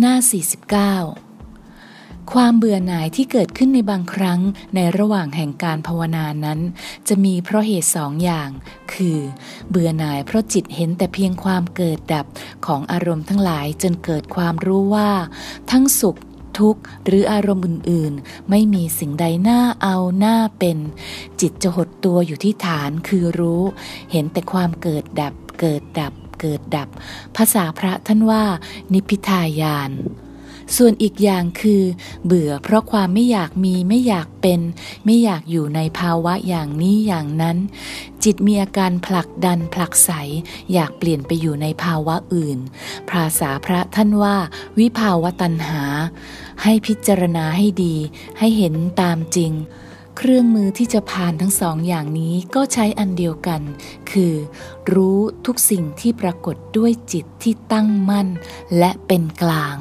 หน้า49ความเบื่อหน่ายที่เกิดขึ้นในบางครั้งในระหว่างแห่งการภาวนานั้นจะมีเพราะเหตุ2อย่างคือเบื่อหน่ายเพราะจิตเห็นแต่เพียงความเกิดดับของอารมณ์ทั้งหลายจนเกิดความรู้ว่าทั้งสุขทุกข์หรืออารมณ์อื่นๆไม่มีสิ่งใดน่าเอาน่าเป็นจิตจะหดตัวอยู่ที่ฐานคือรู้เห็นแต่ความเกิดดับเกิดดับเกิดดับภาษาพระท่านว่านิพพิทายานส่วนอีกอย่างคือเบื่อเพราะความไม่อยากมีไม่อยากเป็นไม่อยากอยู่ในภาวะอย่างนี้อย่างนั้นจิตมีอาการผลักดันผลักไสอยากเปลี่ยนไปอยู่ในภาวะอื่นภาษาพระท่านว่าวิภาวตัณหาให้พิจารณาให้ดีให้เห็นตามจริงเครื่องมือที่จะผ่านทั้งสองอย่างนี้ก็ใช้อันเดียวกันคือรู้ทุกสิ่งที่ปรากฏด้วยจิตที่ตั้งมั่นและเป็นกลาง